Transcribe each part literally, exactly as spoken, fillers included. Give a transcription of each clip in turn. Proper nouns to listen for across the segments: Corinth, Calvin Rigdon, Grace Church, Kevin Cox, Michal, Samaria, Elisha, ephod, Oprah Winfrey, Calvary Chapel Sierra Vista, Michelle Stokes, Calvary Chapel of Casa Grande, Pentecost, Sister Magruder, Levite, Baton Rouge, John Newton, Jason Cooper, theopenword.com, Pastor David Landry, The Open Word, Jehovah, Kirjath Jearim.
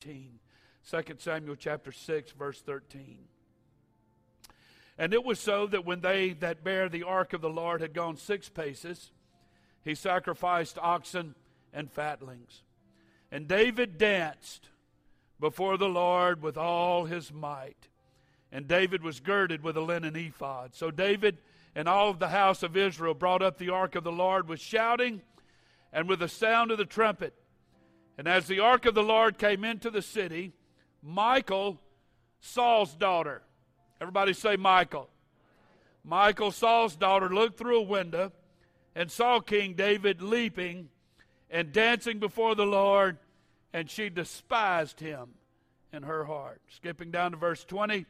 thirteen. Second Samuel chapter six, verse thirteen. And it was so that when they that bare the ark of the Lord had gone six paces, he sacrificed oxen and fatlings. And David danced before the Lord with all his might. And David was girded with a linen ephod. So David and all of the house of Israel brought up the ark of the Lord with shouting and with the sound of the trumpet. And as the ark of the Lord came into the city, Michal, Saul's daughter. Everybody say Michal. Michal, Saul's daughter, looked through a window and saw King David leaping and dancing before the Lord, and she despised him in her heart. Skipping down to verse twenty.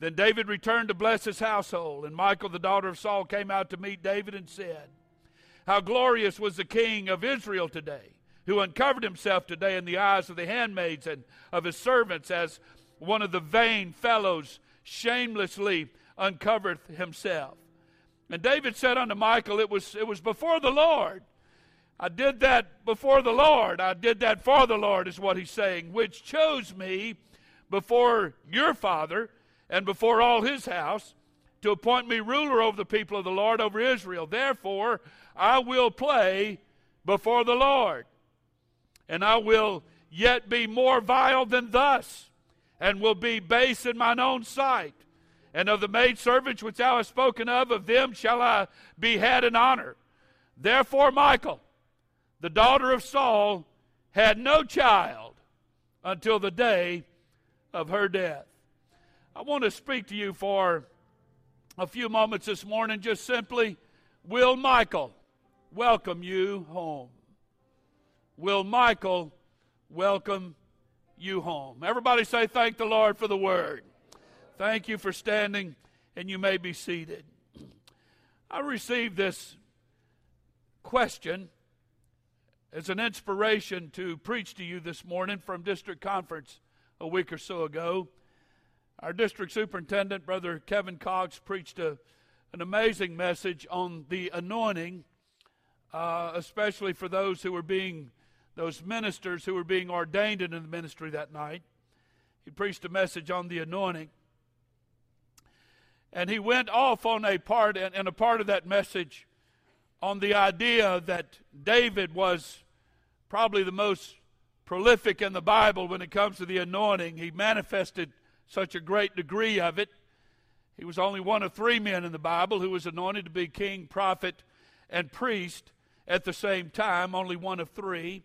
Then David returned to bless his household, and Michal, the daughter of Saul, came out to meet David and said, "How glorious was the king of Israel today, who uncovered himself today in the eyes of the handmaids and of his servants, as one of the vain fellows shamelessly uncovereth himself." And David said unto Michal, it was, it was before the Lord. I did that before the Lord. I did that for the Lord, is what he's saying, which chose me before your father and before all his house to appoint me ruler over the people of the Lord, over Israel. Therefore, I will play before the Lord, and I will yet be more vile than thus, and will be base in mine own sight. And of the maidservants which thou hast spoken of, of them shall I be had in honor. Therefore Michal, the daughter of Saul, had no child until the day of her death. I want to speak to you for a few moments this morning, just simply, will Michal welcome you home? Will Michal welcome you home? Everybody say, thank the Lord for the word. Thank you for standing, and you may be seated. I received this question as an inspiration to preach to you this morning from district conference a week or so ago. Our district superintendent, Brother Kevin Cox, preached a, an amazing message on the anointing, uh, especially for those who were being, those ministers who were being ordained into the ministry that night. He preached a message on the anointing. And he went off on a part, and a part of that message, on the idea that David was probably the most prolific in the Bible when it comes to the anointing. He manifested such a great degree of it. He was only one of three men in the Bible who was anointed to be king, prophet, and priest at the same time, only one of three.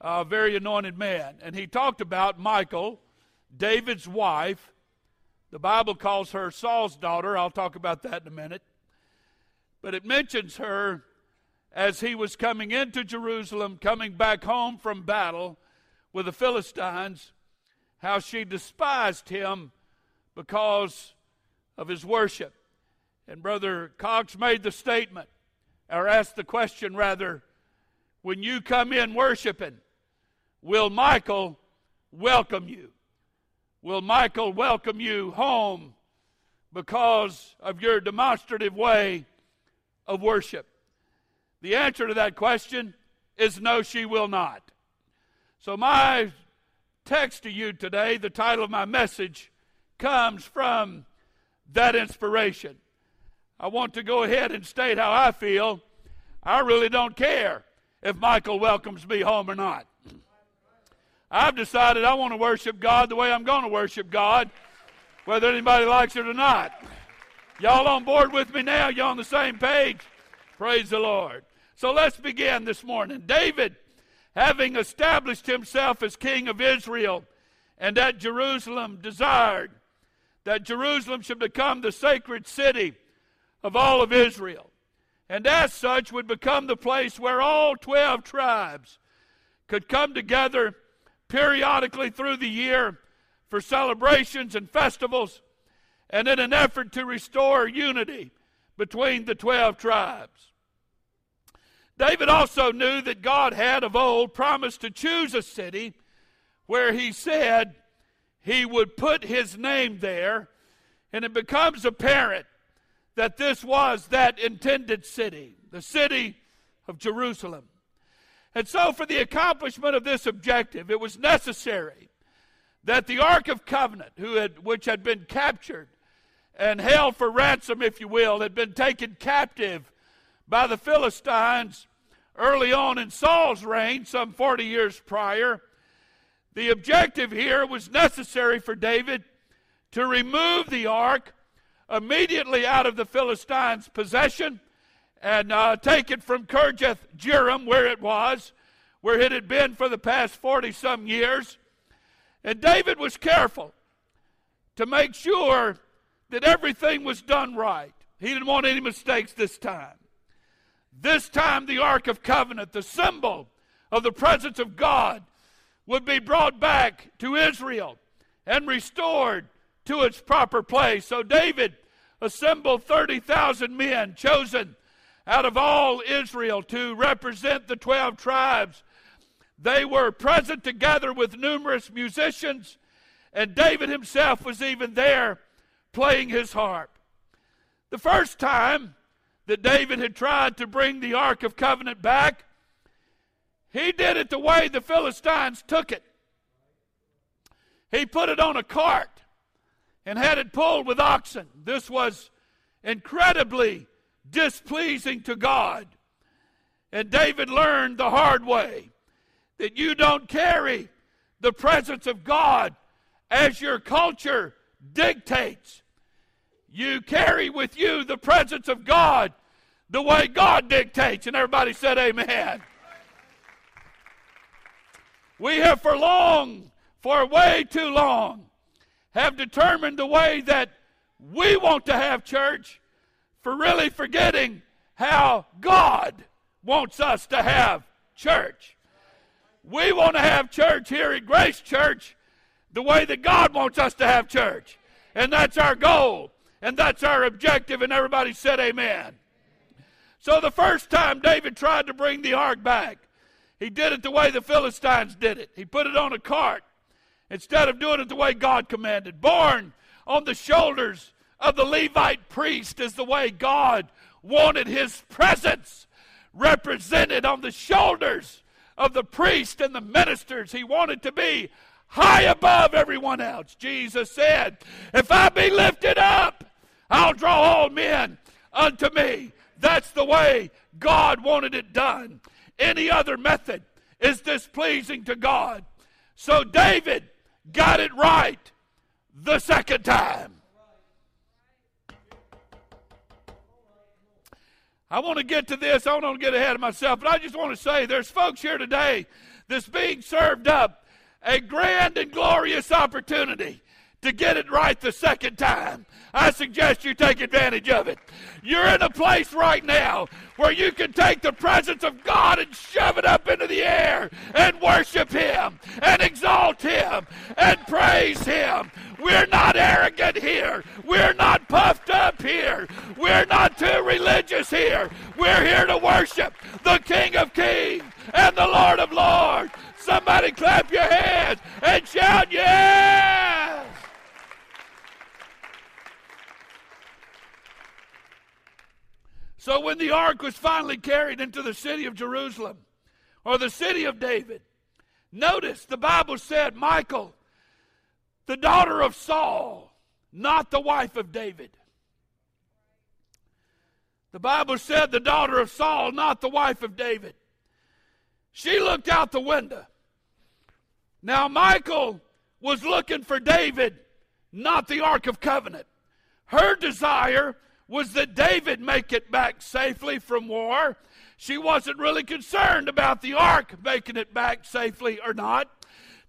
A very anointed man. And he talked about Michal, David's wife. The Bible calls her Saul's daughter. I'll talk about that in a minute. But it mentions her as he was coming into Jerusalem, coming back home from battle with the Philistines, how she despised him because of his worship. And Brother Cox made the statement, or asked the question rather, when you come in worshiping, will Michal welcome you? Will Michal welcome you home because of your demonstrative way of worship? The answer to that question is no, she will not. So my text to you today, the title of my message, comes from that inspiration. I want to go ahead and state how I feel. I really don't care if Michal welcomes me home or not. I've decided I want to worship God the way I'm going to worship God, whether anybody likes it or not. Y'all on board with me now? Y'all on the same page? Praise the Lord. So let's begin this morning. David, having established himself as king of Israel and at Jerusalem, desired that Jerusalem should become the sacred city of all of Israel, and as such would become the place where all twelve tribes could come together periodically through the year for celebrations and festivals, and in an effort to restore unity between the twelve tribes. David also knew that God had of old promised to choose a city where he said he would put his name there, and it becomes apparent that this was that intended city, the city of Jerusalem. And so for the accomplishment of this objective, it was necessary that the Ark of Covenant, who had, which had been captured and held for ransom, if you will, had been taken captive by the Philistines early on in Saul's reign, some forty years prior. The objective here was necessary for David to remove the ark immediately out of the Philistines' possession and uh, take it from Kirjath Jearim, where it was, where it had been for the past forty-some years. And David was careful to make sure that everything was done right. He didn't want any mistakes this time. This time the Ark of Covenant, the symbol of the presence of God, would be brought back to Israel and restored to its proper place. So David assembled thirty thousand men chosen out of all Israel to represent the twelve tribes. They were present together with numerous musicians, and David himself was even there playing his harp. The first time that David had tried to bring the Ark of Covenant back, he did it the way the Philistines took it. He put it on a cart and had it pulled with oxen. This was incredibly displeasing to God. And David learned the hard way that you don't carry the presence of God as your culture dictates. You carry with you the presence of God the way God dictates. And everybody said amen. We have for long, for way too long, have determined the way that we want to have church, for really forgetting how God wants us to have church. We want to have church here at Grace Church the way that God wants us to have church. And that's our goal, and that's our objective, and everybody said amen. So the first time David tried to bring the ark back, he did it the way the Philistines did it. He put it on a cart instead of doing it the way God commanded. Borne on the shoulders of the Levite priest is the way God wanted his presence represented on the shoulders of the priest and the ministers. He wanted to be high above everyone else. Jesus said, if I be lifted up, I'll draw all men unto me. That's the way God wanted it done. Any other method is displeasing to God. So David got it right the second time. I want to get to this. I don't want to get ahead of myself, but I just want to say there's folks here today that's being served up a grand and glorious opportunity to get it right the second time. I suggest you take advantage of it. You're in a place right now where you can take the presence of God and shove it up into the air and worship Him and exalt Him and praise Him. We're not arrogant here. We're not puffed up here. We're not too religious here. We're here to worship the King of Kings and the Lord of Lords. Somebody clap your hands and shout, yes! So when the ark was finally carried into the city of Jerusalem, or the city of David, notice the Bible said, Michal, the daughter of Saul, not the wife of David. The Bible said the daughter of Saul, not the wife of David. She looked out the window. Now Michal was looking for David, not the Ark of Covenant. Her desire was that David make it back safely from war. She wasn't really concerned about the ark making it back safely or not.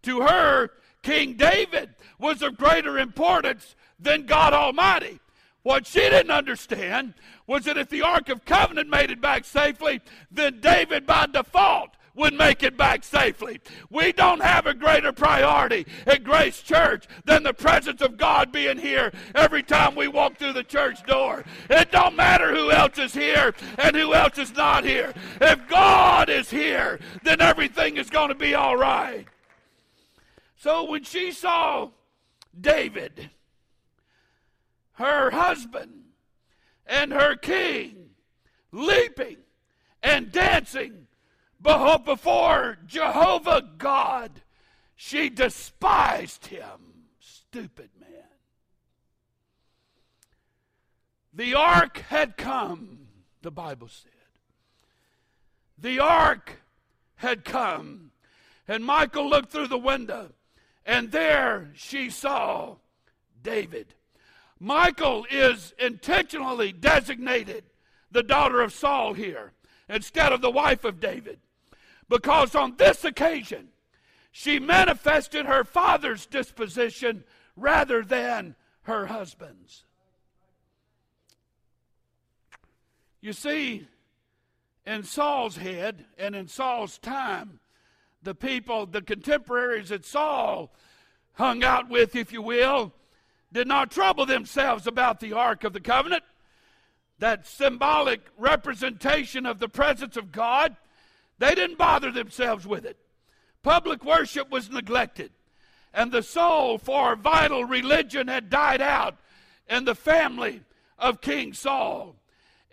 To her, King David was of greater importance than God Almighty. What she didn't understand was that if the Ark of Covenant made it back safely, then David by default would make it back safely. We don't have a greater priority at Grace Church than the presence of God being here every time we walk through the church door. It don't matter who else is here and who else is not here. If God is here, then everything is going to be all right. So when she saw David, her husband, and her king leaping and dancing before Jehovah God, She despised him. Stupid man. The ark had come, the Bible said. The ark had come. And Michael looked through the window, and there she saw David. Michael is intentionally designated the daughter of Saul here instead of the wife of David, because on this occasion she manifested her father's disposition rather than her husband's. You see, in Saul's head and in Saul's time, the people, the contemporaries that Saul hung out with, if you will, did not trouble themselves about the Ark of the Covenant, that symbolic representation of the presence of God. They didn't bother themselves with it. Public worship was neglected, and the soul for vital religion had died out in the family of King Saul.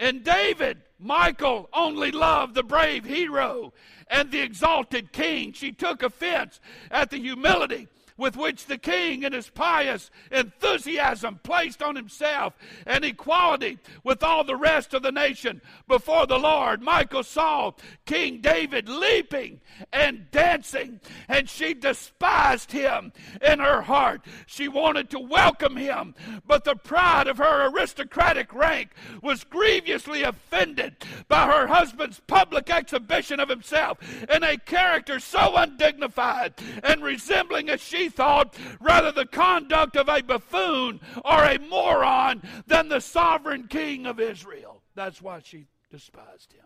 And David, Michael, only loved the brave hero and the exalted king. She took offense at the humility with which the king in his pious enthusiasm placed on himself an equality with all the rest of the nation before the Lord. Michael saw King David leaping and dancing, and she despised him in her heart. She wanted to welcome him, but the pride of her aristocratic rank was grievously offended by her husband's public exhibition of himself in a character so undignified and resembling a she thought rather the conduct of a buffoon or a moron than the sovereign king of Israel. That's why she despised him.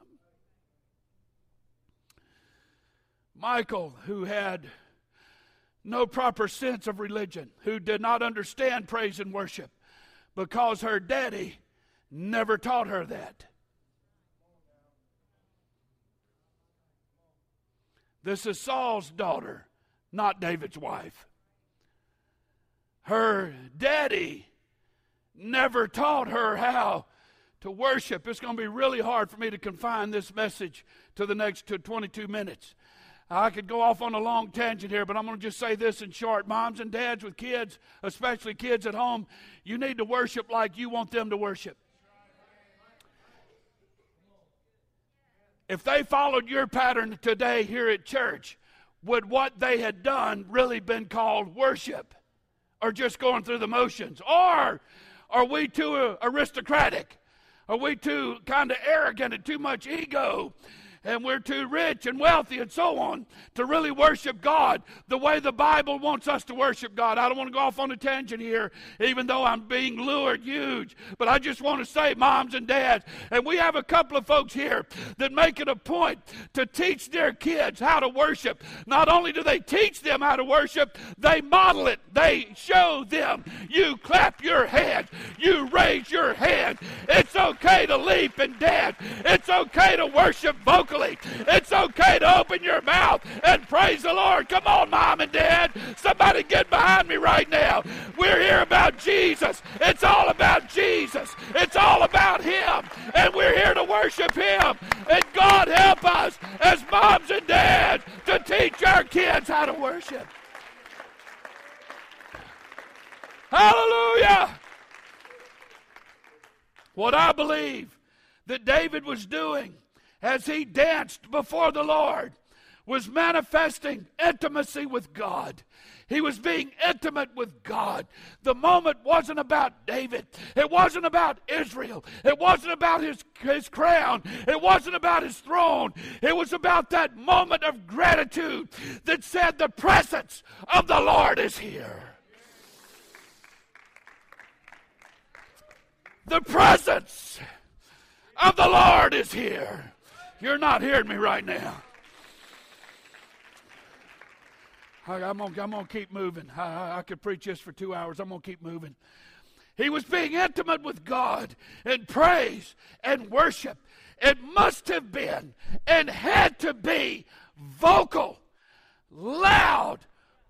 Michael, who had no proper sense of religion, who did not understand praise and worship because her daddy never taught her that. This is Saul's daughter, not David's wife. Her daddy never taught her how to worship. It's going to be really hard for me to confine this message to the next to twenty-two minutes. I could go off on a long tangent here, but I'm going to just say this in short. Moms and dads with kids, especially kids at home, you need to worship like you want them to worship. If they followed your pattern today here at church, would what they had done really been called worship, or just going through the motions? Or are we too aristocratic? Are we too kind of arrogant and too much ego? And we're too rich and wealthy and so on to really worship God the way the Bible wants us to worship God. I don't want to go off on a tangent here, even though I'm being lured huge. But I just want to say, moms and dads, and we have a couple of folks here that make it a point to teach their kids how to worship. Not only do they teach them how to worship, they model it. They show them. You clap your hands. You raise your hand. It's okay to leap and dance. It's okay to worship vocally. It's okay to open your mouth and praise the Lord. Come on, mom and dad. Somebody get behind me right now. We're here about Jesus. It's all about Jesus. It's all about him. And we're here to worship him. And God help us as moms and dads to teach our kids how to worship. Hallelujah! What I believe that David was doing as he danced before the Lord was manifesting intimacy with God. He was being intimate with God. The moment wasn't about David. It wasn't about Israel. It wasn't about his, his crown. It wasn't about his throne. It was about that moment of gratitude that said the presence of the Lord is here. The presence of the Lord is here. You're not hearing me right now. I, I'm going I'm to keep moving. I, I, I could preach this for two hours. I'm going to keep moving. He was being intimate with God in praise and worship. It must have been and had to be vocal, loud,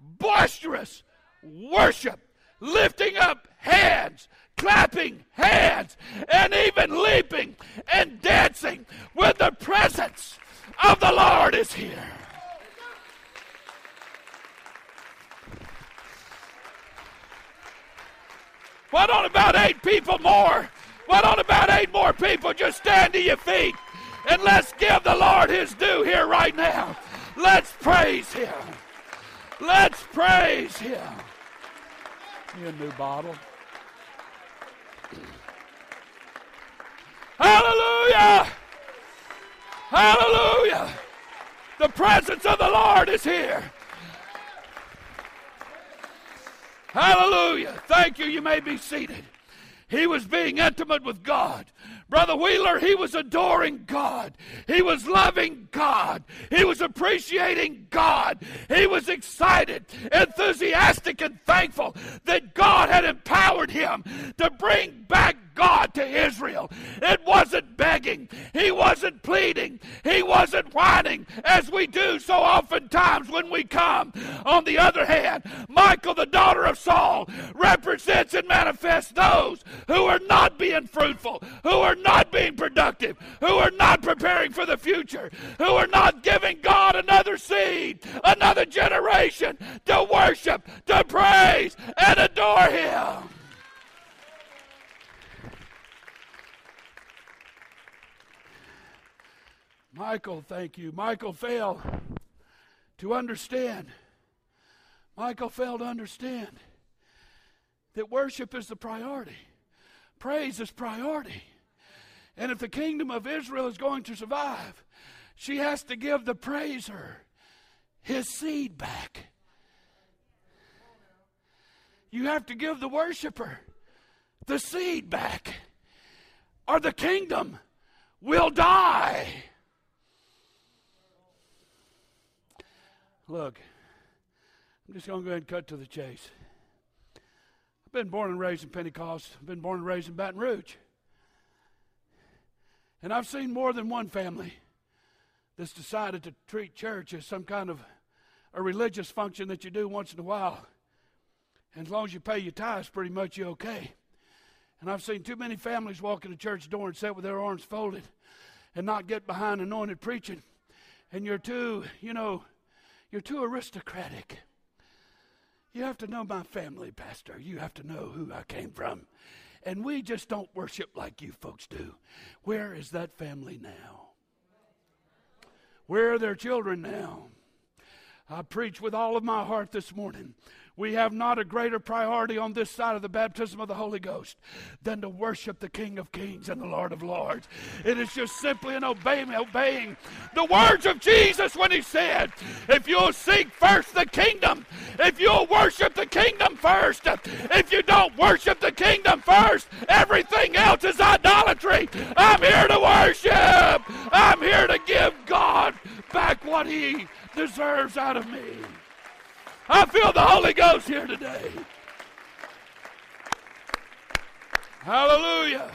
boisterous worship, lifting up hands, clapping hands, and even leaping and dancing with the presence of the Lord is here. Why don't about eight people more? Why don't about eight more people just stand to your feet and let's give the Lord his due here right now. Let's praise him. Let's praise him. You a new bottle. Hallelujah. Hallelujah. The presence of the Lord is here. Hallelujah. Thank you. You may be seated. He was being intimate with God. Brother Wheeler, he was adoring God. He was loving God. He was appreciating God. He was excited, enthusiastic, and thankful that God had empowered him to bring back God to Israel. It wasn't begging. He wasn't pleading. He wasn't whining, as we do so oftentimes when we come. On the other hand, Michal, the daughter of Saul, represents and manifests those who are not being fruitful, who are not being productive, who are not preparing for the future, who are not giving God another seed, another generation to worship, to praise, and adore him. Michael, thank you. Michael failed to understand. Michael failed to understand that worship is the priority. Praise is priority. And if the kingdom of Israel is going to survive, she has to give the praiser his seed back. You have to give the worshiper the seed back, or the kingdom will die. Look, I'm just going to go ahead and cut to the chase. I've been born and raised in Pentecost. I've been born and raised in Baton Rouge. And I've seen more than one family that's decided to treat church as some kind of a religious function that you do once in a while. And as long as you pay your tithes, pretty much you're okay. And I've seen too many families walk in the church door and sit with their arms folded and not get behind anointed preaching. And you're too, you know... You're too aristocratic. You have to know my family, Pastor. You have to know who I came from. And we just don't worship like you folks do. Where is that family now? Where are their children now? I preach with all of my heart this morning. We have not a greater priority on this side of the baptism of the Holy Ghost than to worship the King of Kings and the Lord of Lords. It is just simply an obeying, obeying the words of Jesus when he said, if you'll seek first the kingdom, if you'll worship the kingdom first, if you don't worship the kingdom first, everything else is idolatry. I'm here to worship. I'm here to give God back what he deserves out of me. I feel the Holy Ghost here today. Hallelujah.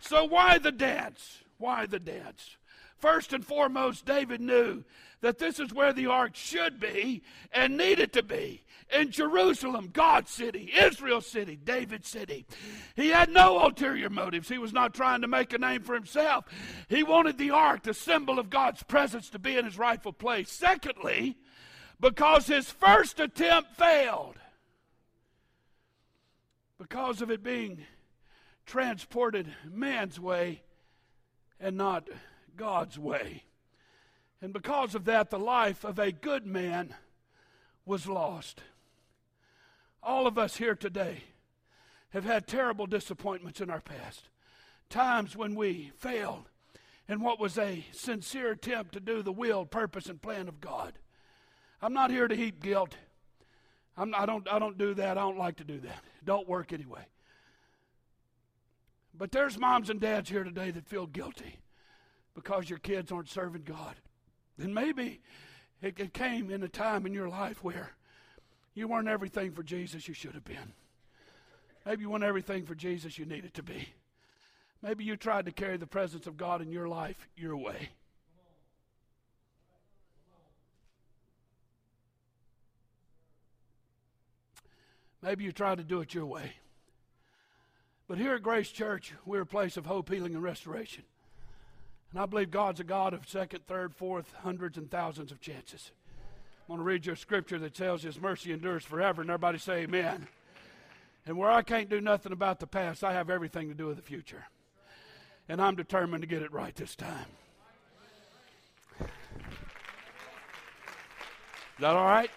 So why the dance? Why the dance? First and foremost, David knew that this is where the ark should be and needed to be. In Jerusalem, God's city, Israel's city, David's city. He had no ulterior motives. He was not trying to make a name for himself. He wanted the ark, the symbol of God's presence, to be in his rightful place. Secondly, because his first attempt failed, because of it being transported man's way and not God's way. And because of that, the life of a good man was lost. All of us here today have had terrible disappointments in our past, times when we failed in what was a sincere attempt to do the will, purpose, and plan of God. I'm not here to heap guilt. I'm, I don't, I don't do that. I don't like to do that. It don't work anyway. But there's moms and dads here today that feel guilty because your kids aren't serving God. And maybe it, it came in a time in your life where you weren't everything for Jesus you should have been. Maybe you weren't everything for Jesus you needed to be. Maybe you tried to carry the presence of God in your life your way. Maybe you try to do it your way. But here at Grace Church, we're a place of hope, healing, and restoration. And I believe God's a God of second, third, fourth, hundreds, and thousands of chances. I'm going to read you a scripture that tells his mercy endures forever, and everybody say amen. And where I can't do nothing about the past, I have everything to do with the future. And I'm determined to get it right this time. Is that all right?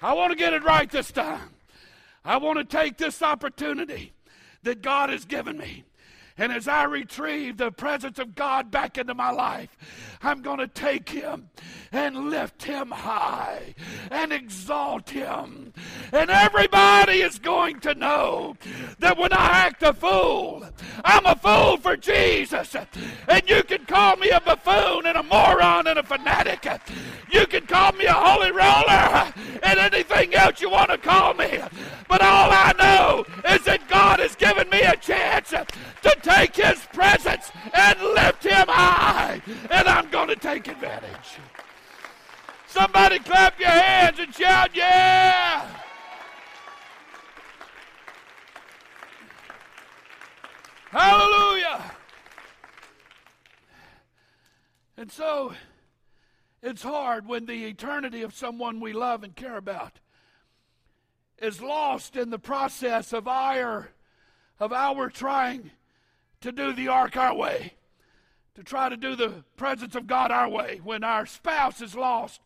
I want to get it right this time. I want to take this opportunity that God has given me. And as I retrieve the presence of God back into my life, I'm going to take him and lift him high and exalt him. And everybody is going to know that when I act a fool, I'm a fool for Jesus. And you can call me a buffoon and a moron and a fanatic. You can call me a holy roller and anything else you want to call me. But all I know is that God has given me a chance to take his presence and lift him high. And I'm going to take advantage. Somebody clap your hands and shout, yeah! Hallelujah! And so, it's hard when the eternity of someone we love and care about is lost in the process of our, of our trying to do the ark our way, to try to do the presence of God our way, when our spouse is lost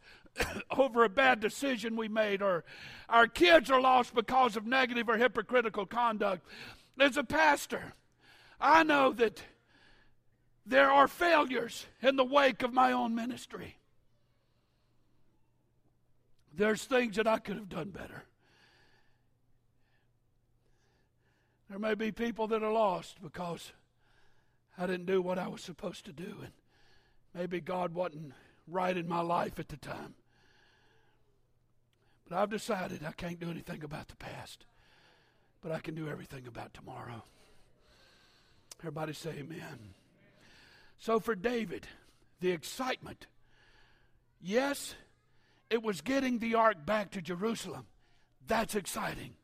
over a bad decision we made, or our kids are lost because of negative or hypocritical conduct. As a pastor, I know that there are failures in the wake of my own ministry. There's things that I could have done better. There may be people that are lost because I didn't do what I was supposed to do, and maybe God wasn't right in my life at the time. But I've decided I can't do anything about the past, but I can do everything about tomorrow. Everybody say amen. So for David, the excitement, yes, it was getting the ark back to Jerusalem. That's exciting.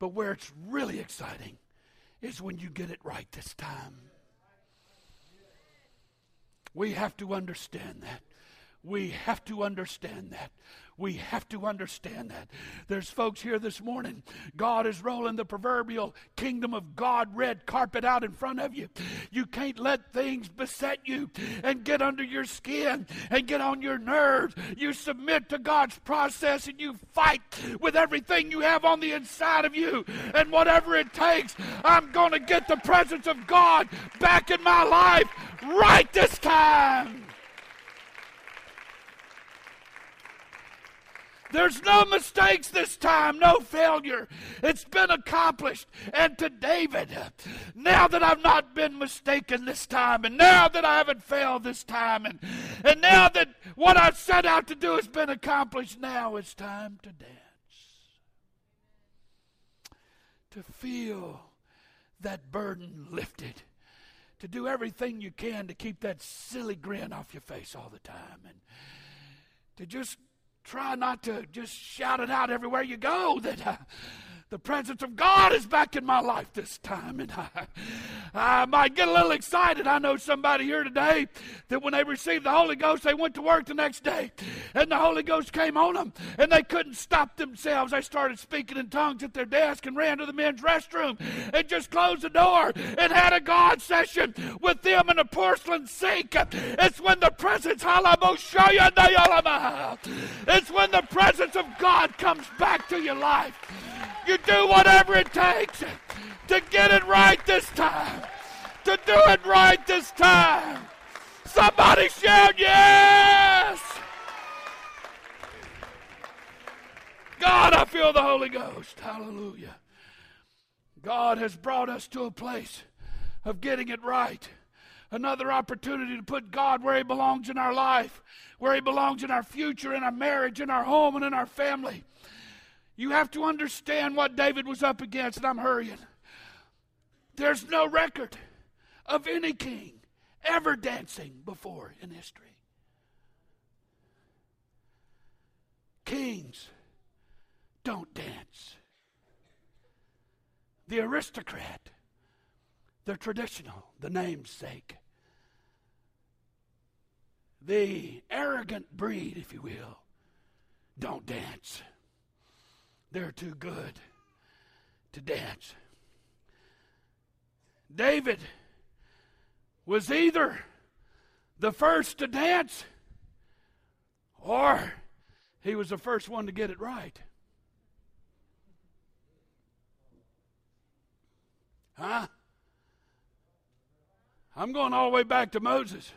But where it's really exciting is when you get it right this time. We have to understand that. We have to understand that. We have to understand that. There's folks here this morning. God is rolling the proverbial kingdom of God red carpet out in front of you. You can't let things beset you and get under your skin and get on your nerves. You submit to God's process and you fight with everything you have on the inside of you. And whatever it takes, I'm going to get the presence of God back in my life right this time. There's no mistakes this time, no failure. It's been accomplished. And to David, now that I've not been mistaken this time, and now that I haven't failed this time, and, and now that what I've set out to do has been accomplished, now it's time to dance. To feel that burden lifted. To do everything you can to keep that silly grin off your face all the time. And to just try not to just shout it out everywhere you go that uh, the presence of God is back in my life this time. And I, I might get a little excited. I know somebody here today that when they received the Holy Ghost, they went to work the next day, and the Holy Ghost came on them, and they couldn't stop themselves. They started speaking in tongues at their desk and ran to the men's restroom and just closed the door and had a God session with them in a porcelain sink. It's when the presence, it's when the presence of God comes back to your life. You do whatever it takes to get it right this time. To do it right this time. Somebody shout yes! God, I feel the Holy Ghost. Hallelujah. God has brought us to a place of getting it right. Another opportunity to put God where he belongs in our life, where he belongs in our future, in our marriage, in our home, and in our family. You have to understand what David was up against, and I'm hurrying. There's no record of any king ever dancing before in history. Kings don't dance. The aristocrat, the traditional, the namesake, the arrogant breed, if you will, don't dance. They're too good to dance. David was either the first to dance or he was the first one to get it right. Huh? I'm going all the way back to Moses.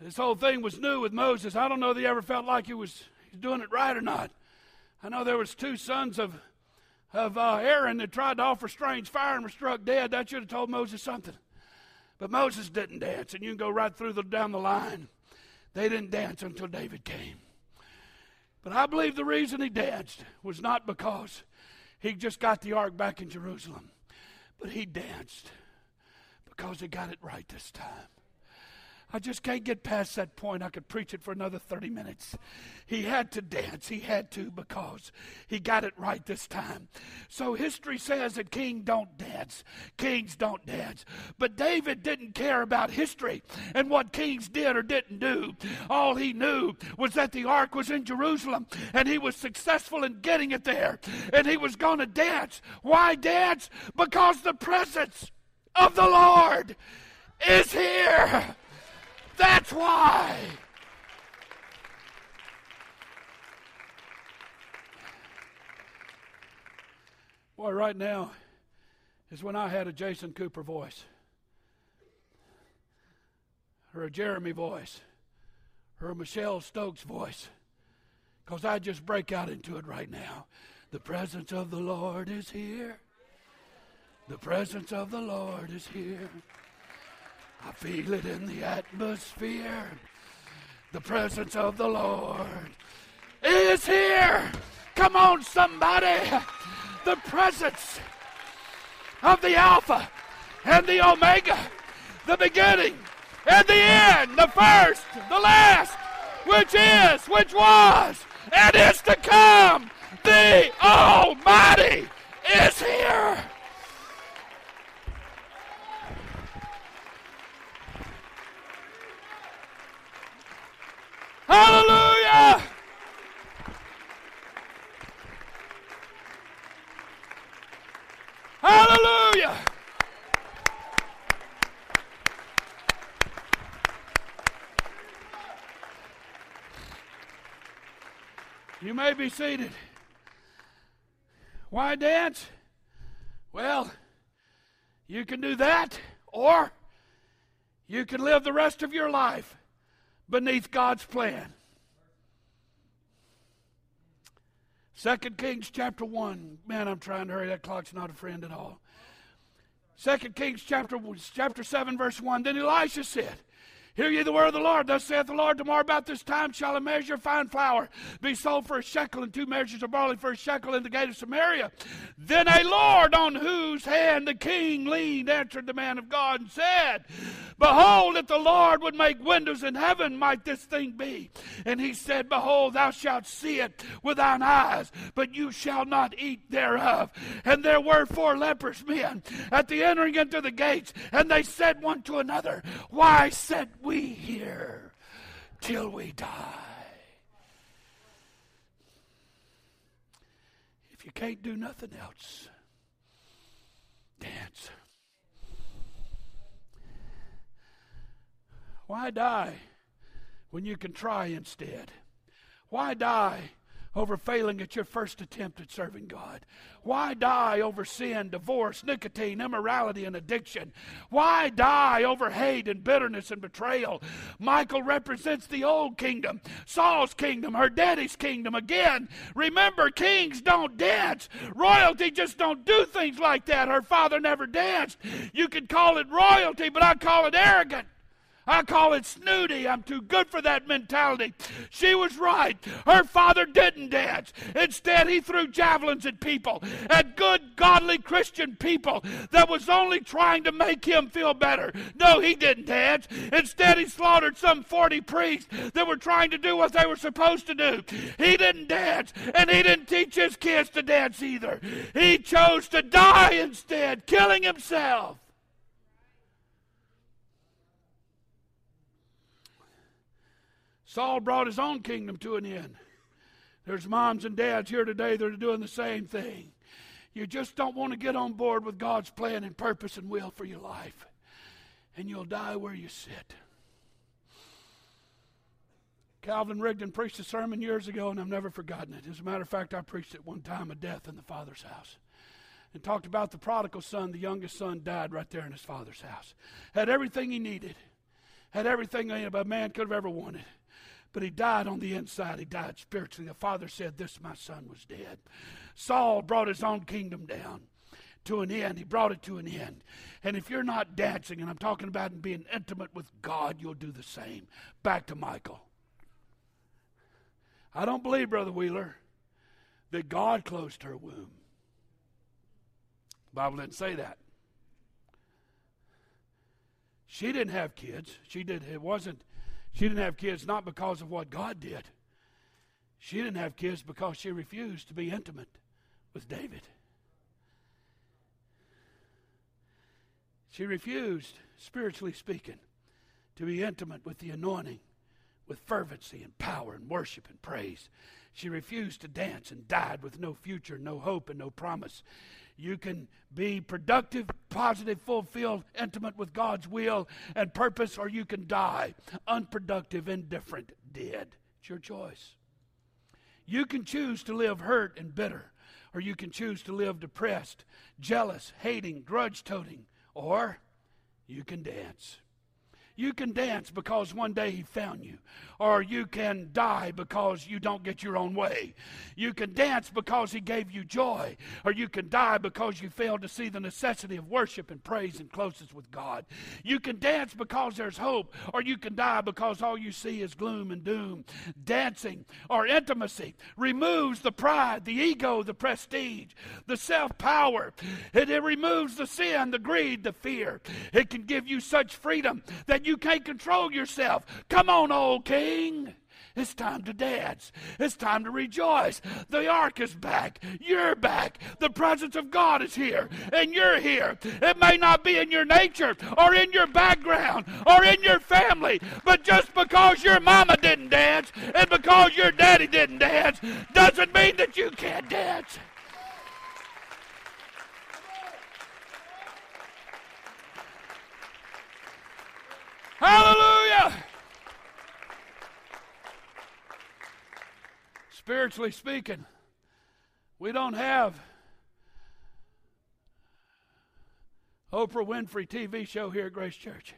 This whole thing was new with Moses. I don't know that he ever felt like he was doing it right or not. I know there was two sons of, of uh, Aaron that tried to offer strange fire and were struck dead. That should have told Moses something. But Moses didn't dance, and you can go right through the, down the line. They didn't dance until David came. But I believe the reason he danced was not because he just got the ark back in Jerusalem. But he danced because he got it right this time. I just can't get past that point. I could preach it for another thirty minutes. He had to dance. He had to because he got it right this time. So history says that kings don't dance. Kings don't dance. But David didn't care about history and what kings did or didn't do. All he knew was that the ark was in Jerusalem, and he was successful in getting it there, and he was going to dance. Why dance? Because the presence of the Lord is here. That's why. Boy, right now is when I had a Jason Cooper voice, or a Jeremy voice, or a Michelle Stokes voice, because I just break out into it right now. The presence of the Lord is here. The presence of the Lord is here. I feel it in the atmosphere. The presence of the Lord is here. Come on, somebody. The presence of the Alpha and the Omega, the beginning and the end, the first, the last, which is, which was, and is to come. The Almighty is here. Hallelujah! Hallelujah! You may be seated. Why dance? Well, you can do that, or you can live the rest of your life beneath God's plan. Second Kings chapter one. Man, I'm trying to hurry. That clock's not a friend at all. Second Kings chapter seven, verse one. Then Elisha said, Hear ye the word of the Lord. Thus saith the Lord, tomorrow about this time shall a measure of fine flour be sold for a shekel, and two measures of barley for a shekel in the gate of Samaria. Then a Lord on whose hand the king leaned answered the man of God and said, Behold, if the Lord would make windows in heaven, might this thing be. And he said, Behold, thou shalt see it with thine eyes, but you shall not eat thereof. And there were four leprous men at the entering into the gates, and they said one to another, Why sit we here till we die? If you can't do nothing else, dance. Why die when you can try instead? Why die over failing at your first attempt at serving God? Why die over sin, divorce, nicotine, immorality, and addiction? Why die over hate and bitterness and betrayal? Michael represents the old kingdom, Saul's kingdom, her daddy's kingdom. Again, remember, kings don't dance. Royalty just don't do things like that. Her father never danced. You could call it royalty, but I call it arrogant. I call it snooty. I'm too good for that mentality. She was right. Her father didn't dance. Instead, he threw javelins at people, at good, godly Christian people that was only trying to make him feel better. No, he didn't dance. Instead, he slaughtered some forty priests that were trying to do what they were supposed to do. He didn't dance, and he didn't teach his kids to dance either. He chose to die instead, killing himself. Saul brought his own kingdom to an end. There's moms and dads here today that are doing the same thing. You just don't want to get on board with God's plan and purpose and will for your life. And you'll die where you sit. Calvin Rigdon preached a sermon years ago, and I've never forgotten it. As a matter of fact, I preached it one time, a death in the Father's house. And talked about the prodigal son. The youngest son died right there in his father's house. Had everything he needed. Had everything a man could have ever wanted. But he died on the inside. He died spiritually. The father said, this my son was dead. Saul brought his own kingdom down to an end. He brought it to an end. And if you're not dancing, and I'm talking about and being intimate with God, you'll do the same. Back to Michael. I don't believe, Brother Wheeler, that God closed her womb. The Bible didn't say that. She didn't have kids. She did. It wasn't. She didn't have kids not because of what God did. She didn't have kids because she refused to be intimate with David. She refused, spiritually speaking, to be intimate with the anointing, with fervency and power and worship and praise. She refused to dance and died with no future, no hope, and no promise. You can be productive, positive, fulfilled, intimate with God's will and purpose, or you can die unproductive, indifferent, dead. It's your choice. You can choose to live hurt and bitter, or you can choose to live depressed, jealous, hating, grudge-toting, or you can dance. You can dance because one day he found you. Or you can die because you don't get your own way. You can dance because he gave you joy. Or you can die because you failed to see the necessity of worship and praise and closeness with God. You can dance because there's hope. Or you can die because all you see is gloom and doom. Dancing or intimacy removes the pride, the ego, the prestige, the self-power. It, it removes the sin, the greed, the fear. It can give you such freedom that you can't control yourself. Come on, old king. It's time to dance. It's time to rejoice. The ark is back. You're back. The presence of God is here, and you're here. It may not be in your nature or in your background or in your family, but just because your mama didn't dance and because your daddy didn't dance doesn't mean that you can't dance. Hallelujah! Spiritually speaking, we don't have Oprah Winfrey T V show here at Grace Church.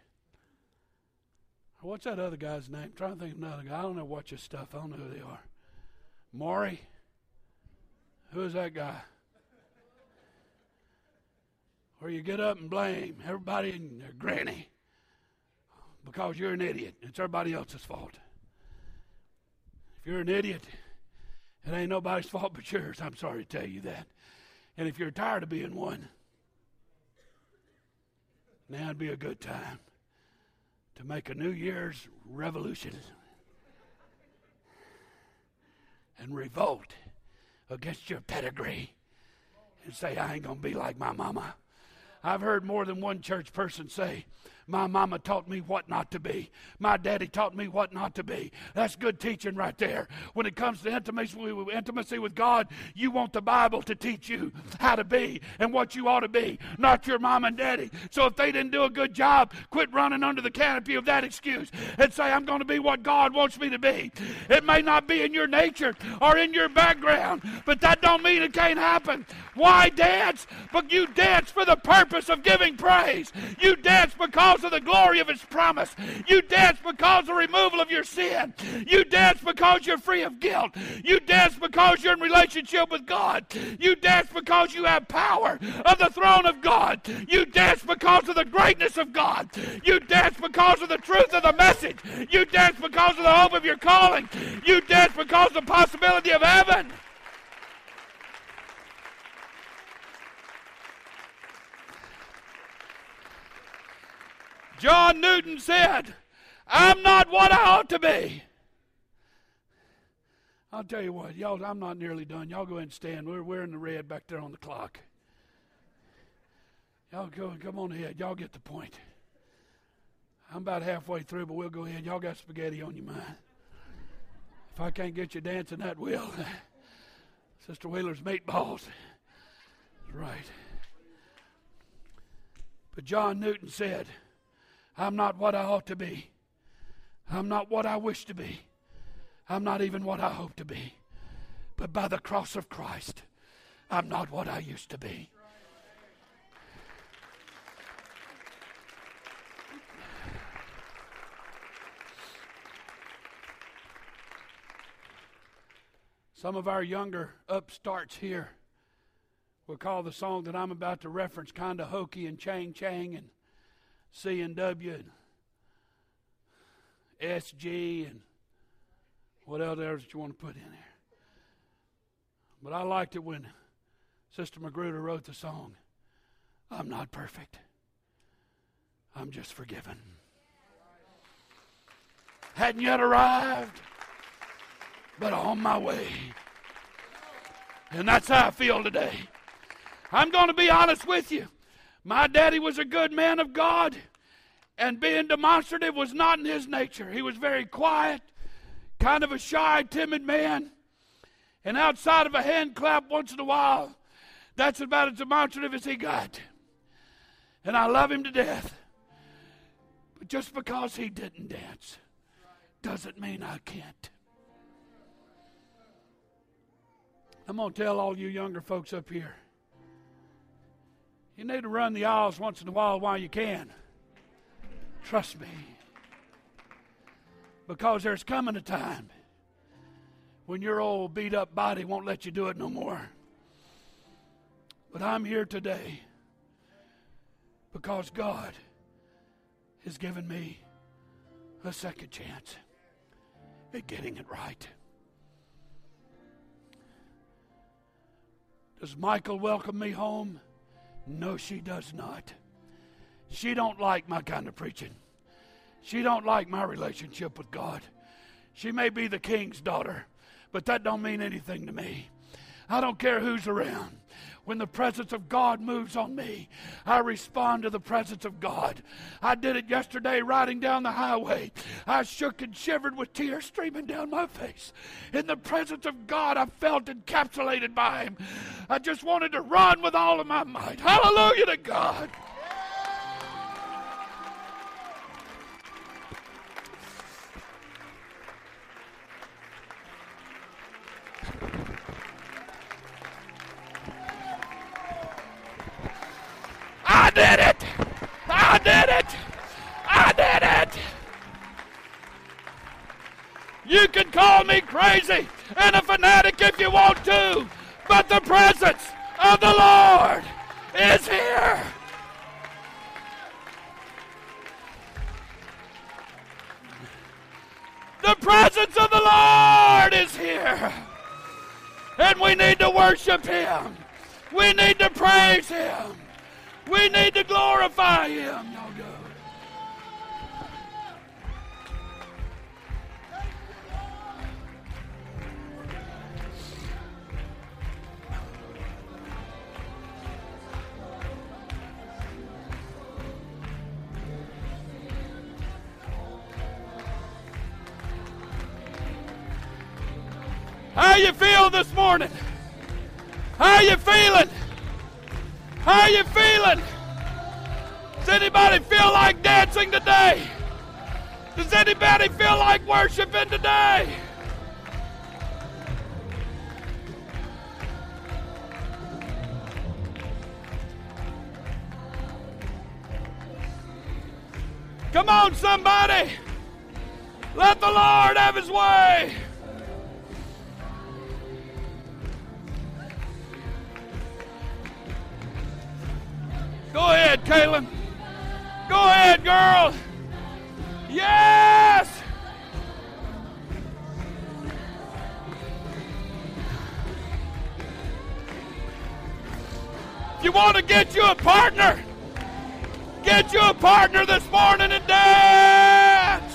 What's that other guy's name? I'm trying to think of another guy. I don't know what this stuff. I don't know who they are. Maury? Who is that guy? Where you get up and blame everybody and their granny. Because you're an idiot. It's everybody else's fault. If you're an idiot, it ain't nobody's fault but yours. I'm sorry to tell you that. And if you're tired of being one, now'd be a good time to make a New Year's revolution and revolt against your pedigree and say, I ain't going to be like my mama. I've heard more than one church person say, my mama taught me what not to be. My daddy taught me what not to be. That's good teaching right there. When it comes to intimacy with God, you want the Bible to teach you how to be and what you ought to be, not your mom and daddy. So if they didn't do a good job, quit running under the canopy of that excuse and say, I'm going to be what God wants me to be. It may not be in your nature or in your background, but that don't mean it can't happen. Why dance? But you dance for the purpose of giving praise. You dance because of the glory of his promise. You dance because of the removal of your sin. You dance because you're free of guilt. You dance because you're in relationship with God. You dance because you have power of the throne of God. You dance because of the greatness of God. You dance because of the truth of the message. You dance because of the hope of your calling. You dance because of the possibility of heaven. John Newton said, I'm not what I ought to be. I'll tell you what, y'all, I'm not nearly done. Y'all go ahead and stand. We're, we're in the red back there on the clock. Y'all go, come on ahead. Y'all get the point. I'm about halfway through, but we'll go ahead. Y'all got spaghetti on your mind. If I can't get you dancing, that will. Sister Wheeler's meatballs. That's right. But John Newton said, I'm not what I ought to be. I'm not what I wish to be. I'm not even what I hope to be. But by the cross of Christ, I'm not what I used to be. Some of our younger upstarts here will call the song that I'm about to reference kind of hokey and Chang Chang and C and W and S G and what else that you want to put in there. But I liked it when Sister Magruder wrote the song, I'm not perfect. I'm just forgiven. Hadn't yet arrived, but on my way. And that's how I feel today. I'm going to be honest with you. My daddy was a good man of God, and being demonstrative was not in his nature. He was very quiet, kind of a shy, timid man. And outside of a hand clap once in a while, that's about as demonstrative as he got. And I love him to death. But just because he didn't dance doesn't mean I can't. I'm going to tell all you younger folks up here, you need to run the aisles once in a while while you can. Trust me. Because there's coming a time when your old beat-up body won't let you do it no more. But I'm here today because God has given me a second chance at getting it right. Does Michael welcome me home? No, she does not. She don't like my kind of preaching. She don't like my relationship with God. She may be the king's daughter, but that don't mean anything to me. I don't care who's around. When the presence of God moves on me, I respond to the presence of God. I did it yesterday riding down the highway. I shook and shivered with tears streaming down my face. In the presence of God, I felt encapsulated by Him. I just wanted to run with all of my might. Hallelujah to God. You can call me crazy and a fanatic if you want to, but the presence of the Lord is here. The presence of the Lord is here. And we need to worship Him. We need to praise Him. We need to glorify Him. Y'all go. How you feel this morning? How you feeling? How you feeling? Does anybody feel like dancing today? Does anybody feel like worshiping today? Come on, somebody. Let the Lord have His way. Go ahead, Caleb. Go ahead, girl. Yes! If you want to get you a partner, get you a partner this morning and dance.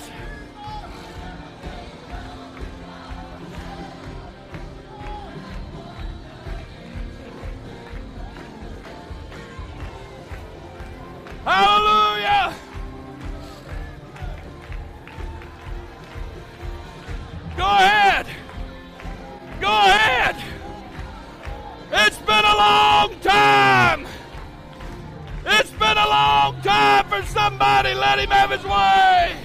Hallelujah! Go ahead! long time. It's been a long time for somebody. Let him have his way.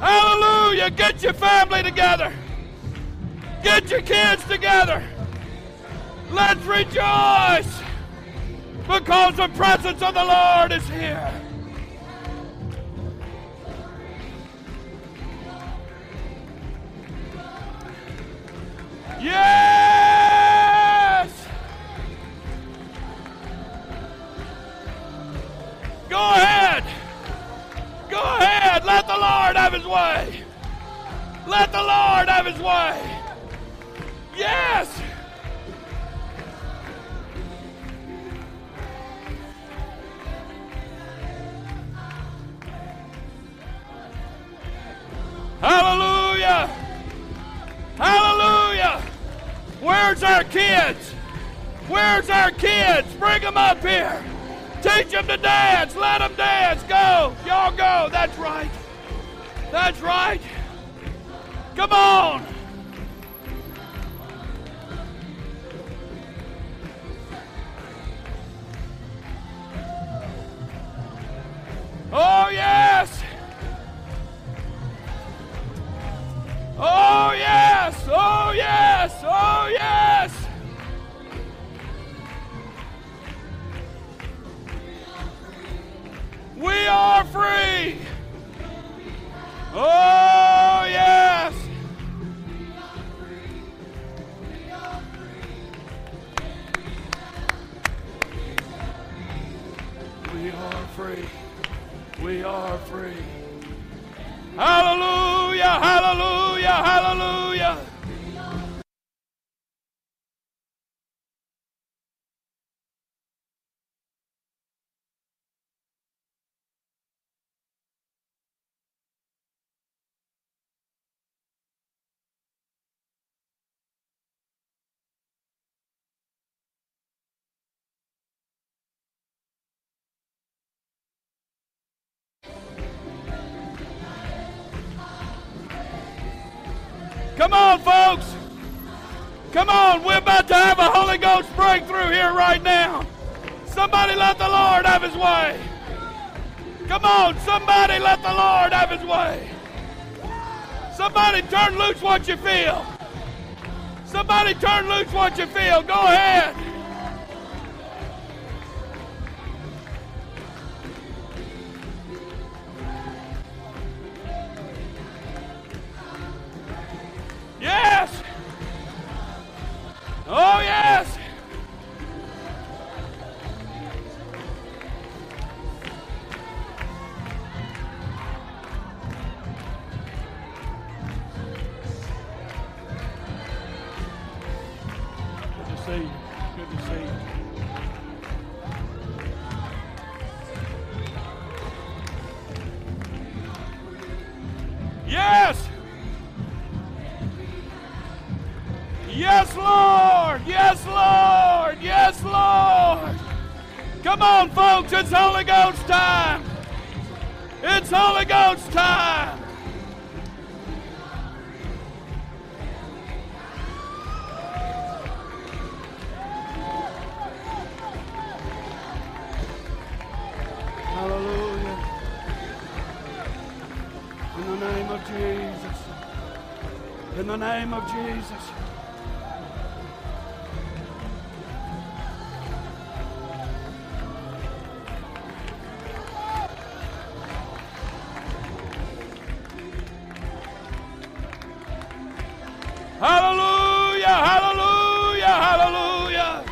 Hallelujah. Get your family together. Get your kids together. Let's rejoice because the presence of the Lord is here. Yes! Go ahead. Go ahead. Let the Lord have his way. Let the Lord have his way. Yes! Hallelujah! Hallelujah! Where's our kids? Where's our kids? Bring them up here. Teach them to dance. Let them dance. Go. Y'all go. That's right. That's right. Come on. Oh, yes. Oh, yes. Oh, yes. Oh, yes. We are free. Oh, yes. We are free. We are free. Hallelujah, hallelujah, hallelujah. Come on, folks. Come on. We're about to have a Holy Ghost breakthrough here right now. Somebody let the Lord have his way. Come on. Somebody let the Lord have his way. Somebody turn loose what you feel. Somebody turn loose what you feel. Go ahead. Yes! Oh, yes! Good to see you. Good to see you. Yes! Yes, Lord! Yes, Lord! Yes, Lord! Come on, folks, it's Holy Ghost time! It's Holy Ghost time! Hallelujah! In the name of Jesus! In the name of Jesus! Hallelujah, hallelujah, hallelujah.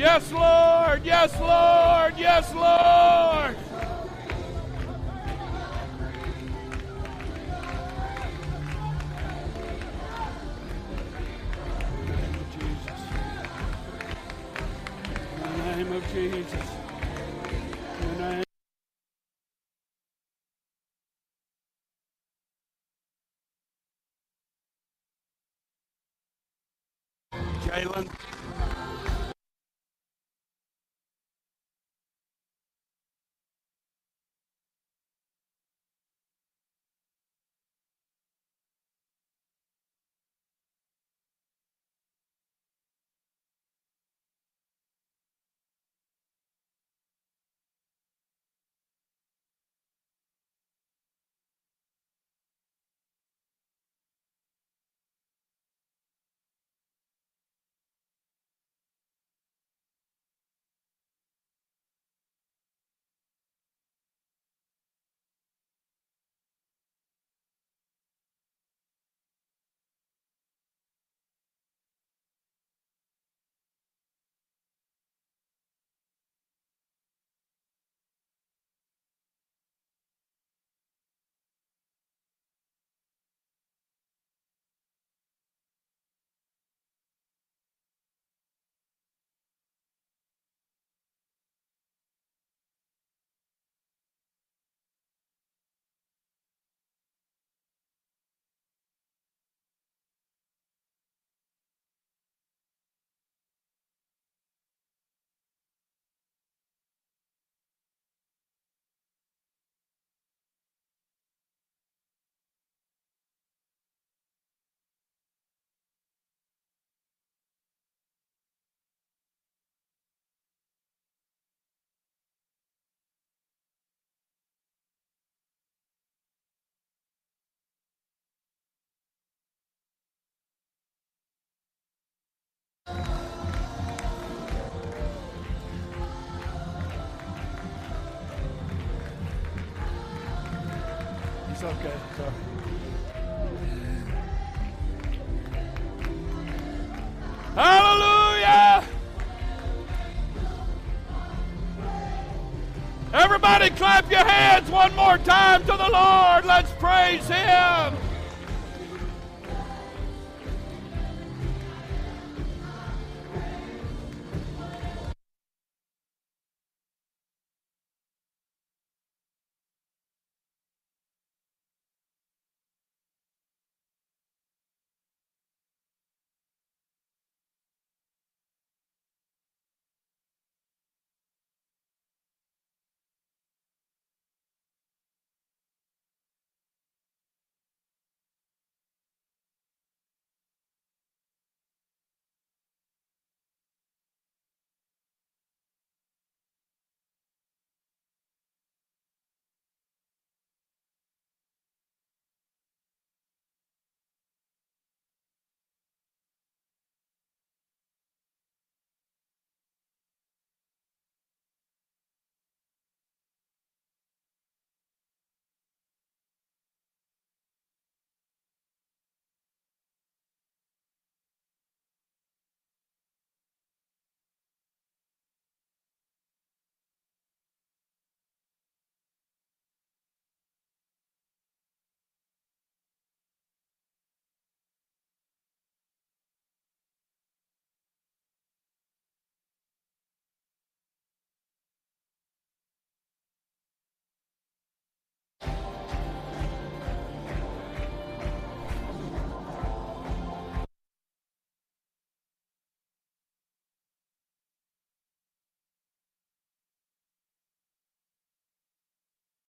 Yes, Lord. Yes, Lord. Yes, Lord. In the name of Jesus. In the name. Jalen. It's okay, sorry. Hallelujah! Everybody clap your hands one more time to the Lord. Let's praise Him.